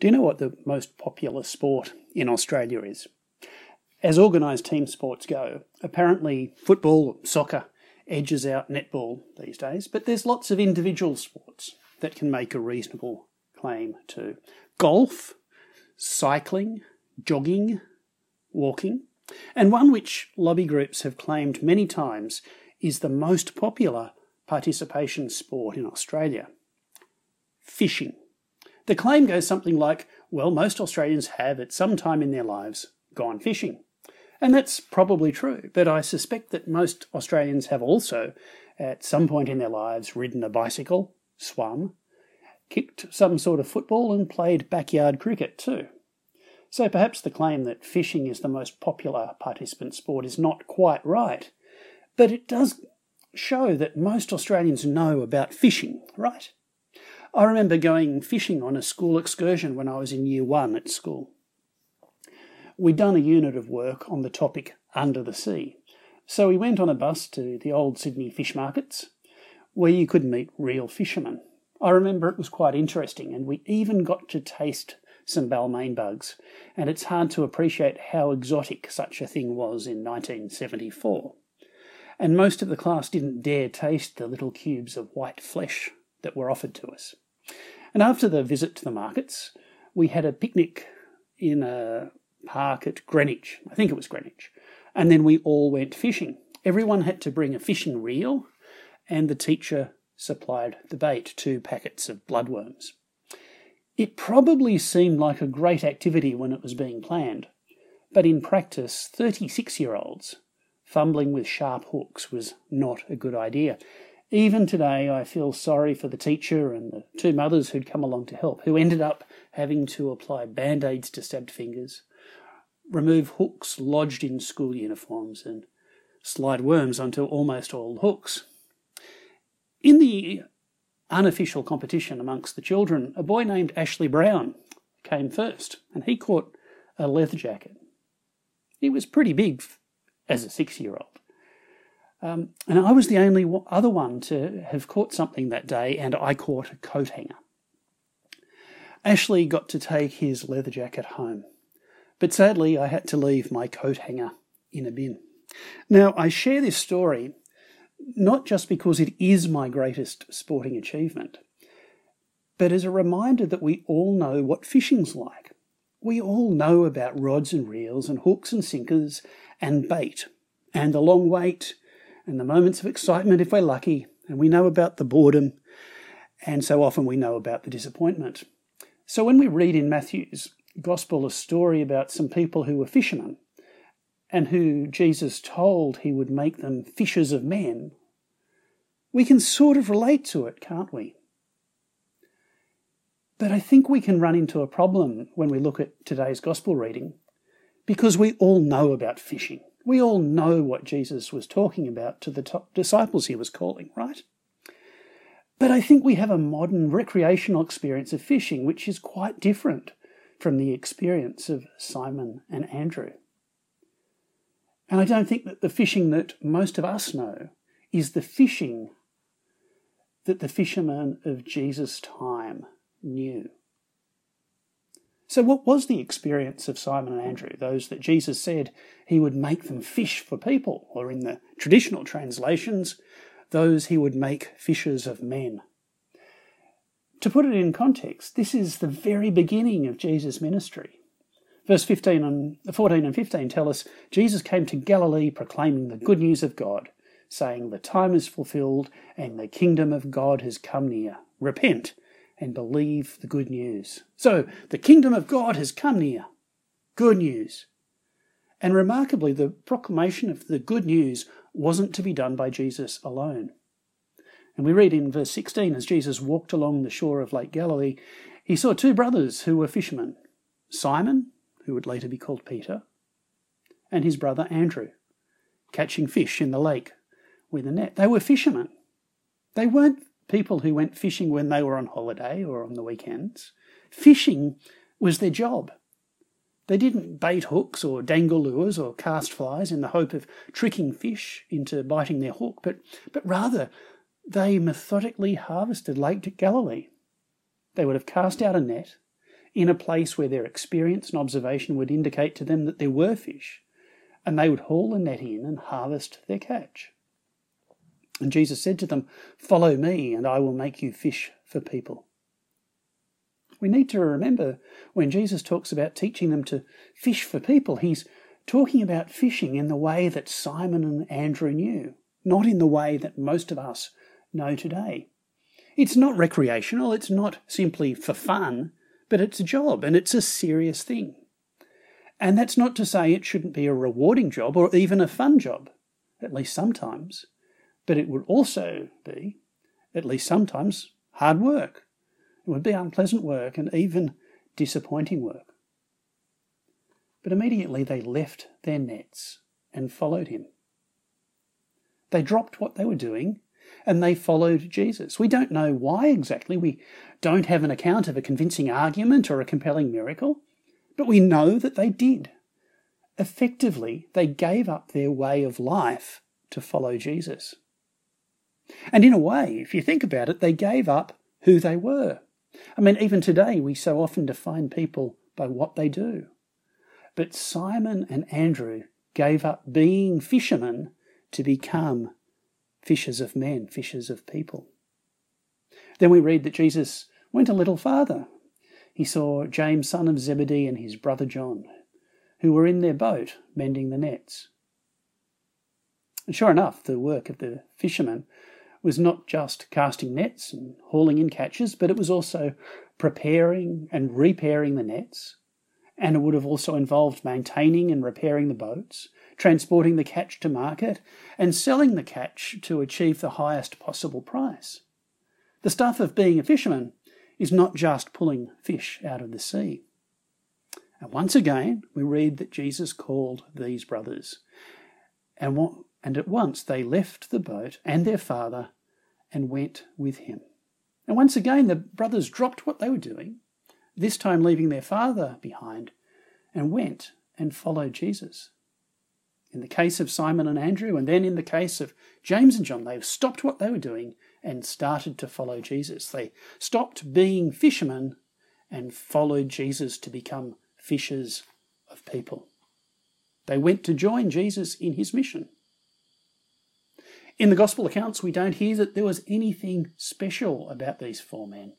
Do you know what the most popular sport in Australia is? As organised team sports go, apparently football, soccer, edges out netball these days, but there's lots of individual sports that can make a reasonable claim too. Golf, cycling, jogging, walking, and one which lobby groups have claimed many times is the most popular participation sport in Australia. Fishing. The claim goes something like, well, most Australians have at some time in their lives gone fishing. And that's probably true, but I suspect that most Australians have also, at some point in their lives, ridden a bicycle, swum, kicked some sort of football and played backyard cricket too. So perhaps the claim that fishing is the most popular participant sport is not quite right, but it does show that most Australians know about fishing, right? I remember going fishing on a school excursion when I was in Year 1 at school. We'd done a unit of work on the topic under the sea, so we went on a bus to the old Sydney fish markets, where you could meet real fishermen. I remember it was quite interesting, and we even got to taste some Balmain bugs, and it's hard to appreciate how exotic such a thing was in 1974. And most of the class didn't dare taste the little cubes of white flesh that were offered to us. And after the visit to the markets, we had a picnic in a park at Greenwich. I think it was Greenwich. And then we all went fishing. Everyone had to bring a fishing reel, and the teacher supplied the bait, 2 packets of bloodworms. It probably seemed like a great activity when it was being planned, but in practice, 36-year-olds fumbling with sharp hooks was not a good idea. Even today, I feel sorry for the teacher and the 2 mothers who'd come along to help, who ended up having to apply band-aids to stabbed fingers, remove hooks lodged in school uniforms, and slide worms onto almost all hooks. In the unofficial competition amongst the children, a boy named Ashley Brown came first, and he caught a leather jacket. It was pretty big as a 6-year-old. And I was the only other one to have caught something that day, and I caught a coat hanger. Ashley got to take his leather jacket home, but sadly I had to leave my coat hanger in a bin. Now, I share this story not just because it is my greatest sporting achievement, but as a reminder that we all know what fishing's like. We all know about rods and reels and hooks and sinkers and bait and the long wait and the moments of excitement if we're lucky, and we know about the boredom, and so often we know about the disappointment. So when we read in Matthew's Gospel a story about some people who were fishermen and who Jesus told he would make them fishers of men, we can sort of relate to it, can't we? But I think we can run into a problem when we look at today's Gospel reading, because we all know about fishing. We all know what Jesus was talking about to the disciples he was calling, right? But I think we have a modern recreational experience of fishing which is quite different from the experience of Simon and Andrew. And I don't think that the fishing that most of us know is the fishing that the fishermen of Jesus' time knew. So what was the experience of Simon and Andrew, those that Jesus said he would make them fish for people, or in the traditional translations, those he would make fishers of men? To put it in context, this is the very beginning of Jesus' ministry. Verse 14 and 15 tell us, Jesus came to Galilee proclaiming the good news of God, saying, "The time is fulfilled and the kingdom of God has come near. Repent and believe the good news." So, the kingdom of God has come near. Good news. And remarkably, the proclamation of the good news wasn't to be done by Jesus alone. And we read in verse 16, as Jesus walked along the shore of Lake Galilee, he saw 2 brothers who were fishermen, Simon, who would later be called Peter, and his brother Andrew, catching fish in the lake with a net. They were fishermen. They weren't people who went fishing when they were on holiday or on the weekends. Fishing was their job. They didn't bait hooks or dangle lures or cast flies in the hope of tricking fish into biting their hook, but rather they methodically harvested Lake Galilee. They would have cast out a net in a place where their experience and observation would indicate to them that there were fish, and they would haul the net in and harvest their catch. And Jesus said to them, "Follow me, and I will make you fish for people." We need to remember when Jesus talks about teaching them to fish for people, he's talking about fishing in the way that Simon and Andrew knew, not in the way that most of us know today. It's not recreational, it's not simply for fun, but it's a job and it's a serious thing. And that's not to say it shouldn't be a rewarding job or even a fun job, at least sometimes, but it would also be, at least sometimes, hard work. It would be unpleasant work and even disappointing work. But immediately they left their nets and followed him. They dropped what they were doing and they followed Jesus. We don't know why exactly. We don't have an account of a convincing argument or a compelling miracle, but we know that they did. Effectively, they gave up their way of life to follow Jesus. And in a way, if you think about it, they gave up who they were. I mean, even today we so often define people by what they do. But Simon and Andrew gave up being fishermen to become fishers of men, fishers of people. Then we read that Jesus went a little farther. He saw James, son of Zebedee, and his brother John, who were in their boat mending the nets. And sure enough, the work of the fishermen was not just casting nets and hauling in catches, but it was also preparing and repairing the nets, and it would have also involved maintaining and repairing the boats, transporting the catch to market, and selling the catch to achieve the highest possible price. The stuff of being a fisherman is not just pulling fish out of the sea. And once again, we read that Jesus called these brothers, and at once they left the boat and their father and went with him. And once again, the brothers dropped what they were doing, this time leaving their father behind, and went and followed Jesus. In the case of Simon and Andrew, and then in the case of James and John, they stopped what they were doing and started to follow Jesus. They stopped being fishermen and followed Jesus to become fishers of people. They went to join Jesus in his mission. In the Gospel accounts, we don't hear that there was anything special about these four men.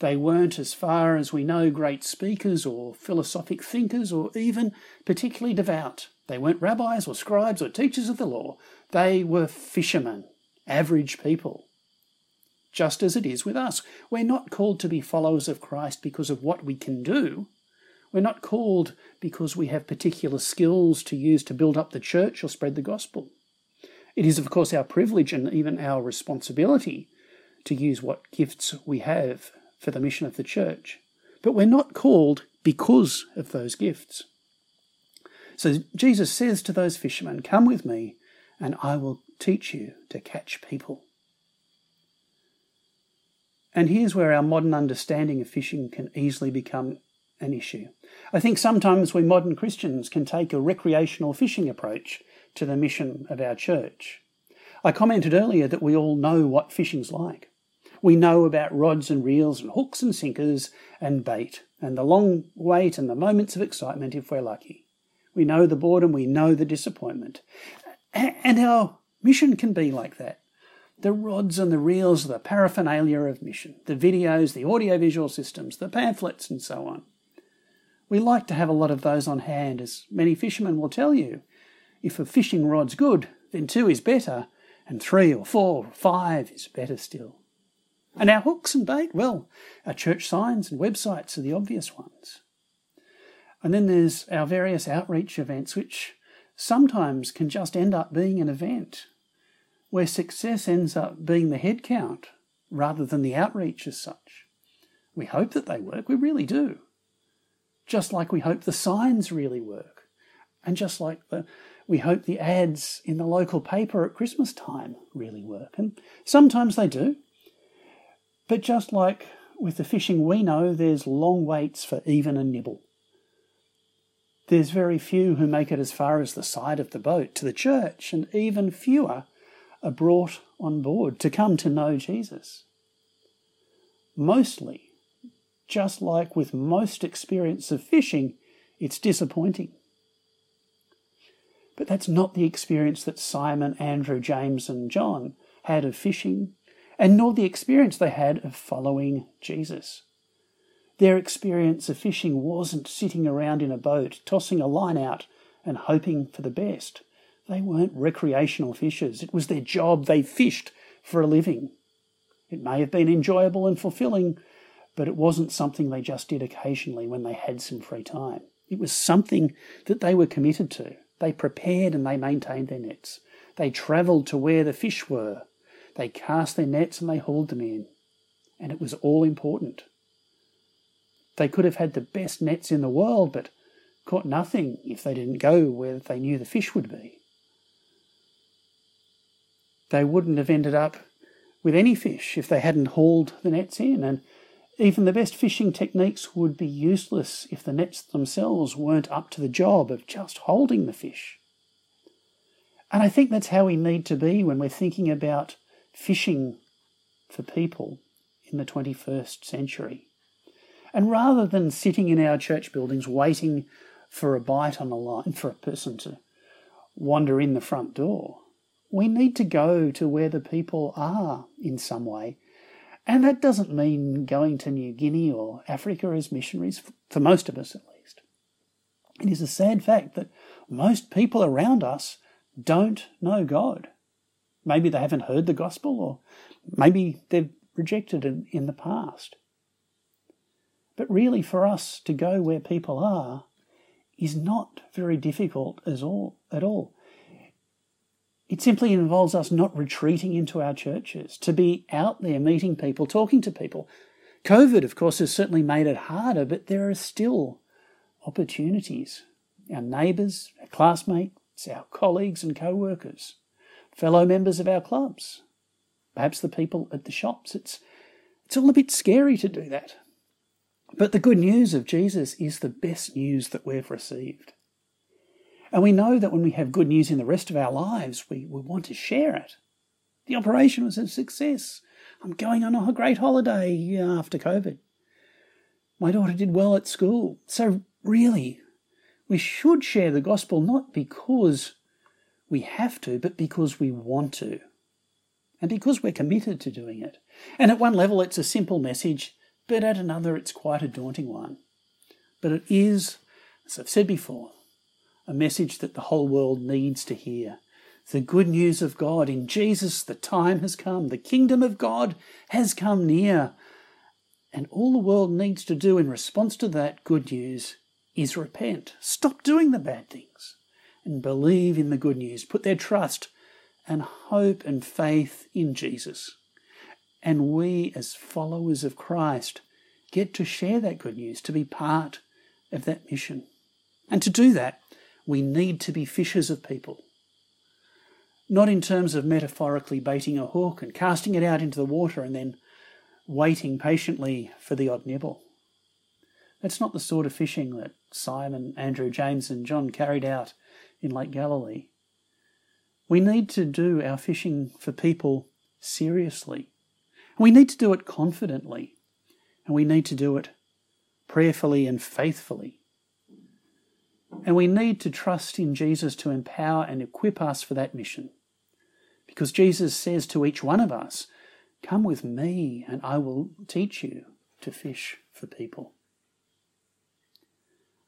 They weren't, as far as we know, great speakers or philosophic thinkers or even particularly devout. They weren't rabbis or scribes or teachers of the law. They were fishermen, average people. Just as it is with us. We're not called to be followers of Christ because of what we can do. We're not called because we have particular skills to use to build up the church or spread the gospel. It is, of course, our privilege and even our responsibility to use what gifts we have for the mission of the church. But we're not called because of those gifts. So Jesus says to those fishermen, "Come with me, and I will teach you to catch people." And here's where our modern understanding of fishing can easily become an issue. I think sometimes we modern Christians can take a recreational fishing approach to the mission of our church. I commented earlier that we all know what fishing's like. We know about rods and reels and hooks and sinkers and bait and the long wait and the moments of excitement if we're lucky. We know the boredom, we know the disappointment. And our mission can be like that. The rods and the reels are the paraphernalia of mission, the videos, the audiovisual systems, the pamphlets and so on. We like to have a lot of those on hand, as many fishermen will tell you. If a fishing rod's good, then two is better, and three or four or five is better still. And our hooks and bait, well, our church signs and websites are the obvious ones. And then there's our various outreach events, which sometimes can just end up being an event, where success ends up being the head count rather than the outreach as such. We hope that they work, we really do. Just like we hope the signs really work. And just like we hope the ads in the local paper at Christmas time really work. And sometimes they do. But just like with the fishing we know, there's long waits for even a nibble. There's very few who make it as far as the side of the boat to the church, and even fewer are brought on board to come to know Jesus. Mostly, just like with most experience of fishing, it's disappointing. But that's not the experience that Simon, Andrew, James and John had of fishing, and nor the experience they had of following Jesus. Their experience of fishing wasn't sitting around in a boat, tossing a line out and hoping for the best. They weren't recreational fishers. It was their job. They fished for a living. It may have been enjoyable and fulfilling, but it wasn't something they just did occasionally when they had some free time. It was something that they were committed to. They prepared and they maintained their nets. They travelled to where the fish were. They cast their nets and they hauled them in. And it was all important. They could have had the best nets in the world, but caught nothing if they didn't go where they knew the fish would be. They wouldn't have ended up with any fish if they hadn't hauled the nets in, and even the best fishing techniques would be useless if the nets themselves weren't up to the job of just holding the fish. And I think that's how we need to be when we're thinking about fishing for people in the 21st century. And rather than sitting in our church buildings waiting for a bite on the line, for a person to wander in the front door, we need to go to where the people are in some way. And that doesn't mean going to New Guinea or Africa as missionaries, for most of us at least. It is a sad fact that most people around us don't know God. Maybe they haven't heard the gospel, or maybe they've rejected it in the past. But really, for us to go where people are is not very difficult at all. It simply involves us not retreating into our churches, to be out there meeting people, talking to people. COVID, of course, has certainly made it harder, but there are still opportunities. Our neighbours, our classmates, our colleagues and co-workers, fellow members of our clubs, perhaps the people at the shops. It's all a bit scary to do that. But the good news of Jesus is the best news that we've received. And we know that when we have good news in the rest of our lives, we want to share it. The operation was a success. I'm going on a great holiday after COVID. My daughter did well at school. So really, we should share the gospel not because we have to, but because we want to. And because we're committed to doing it. And at one level, it's a simple message. But at another, it's quite a daunting one. But it is, as I've said before, a message that the whole world needs to hear. The good news of God in Jesus, the time has come. The kingdom of God has come near. And all the world needs to do in response to that good news is repent. Stop doing the bad things and believe in the good news. Put their trust and hope and faith in Jesus. And we, as followers of Christ, get to share that good news, to be part of that mission. And to do that, we need to be fishers of people. Not in terms of metaphorically baiting a hook and casting it out into the water and then waiting patiently for the odd nibble. That's not the sort of fishing that Simon, Andrew, James and John carried out in Lake Galilee. We need to do our fishing for people seriously. We need to do it confidently, and we need to do it prayerfully and faithfully. And we need to trust in Jesus to empower and equip us for that mission. Because Jesus says to each one of us, "Come with me and I will teach you to fish for people."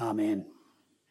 Amen.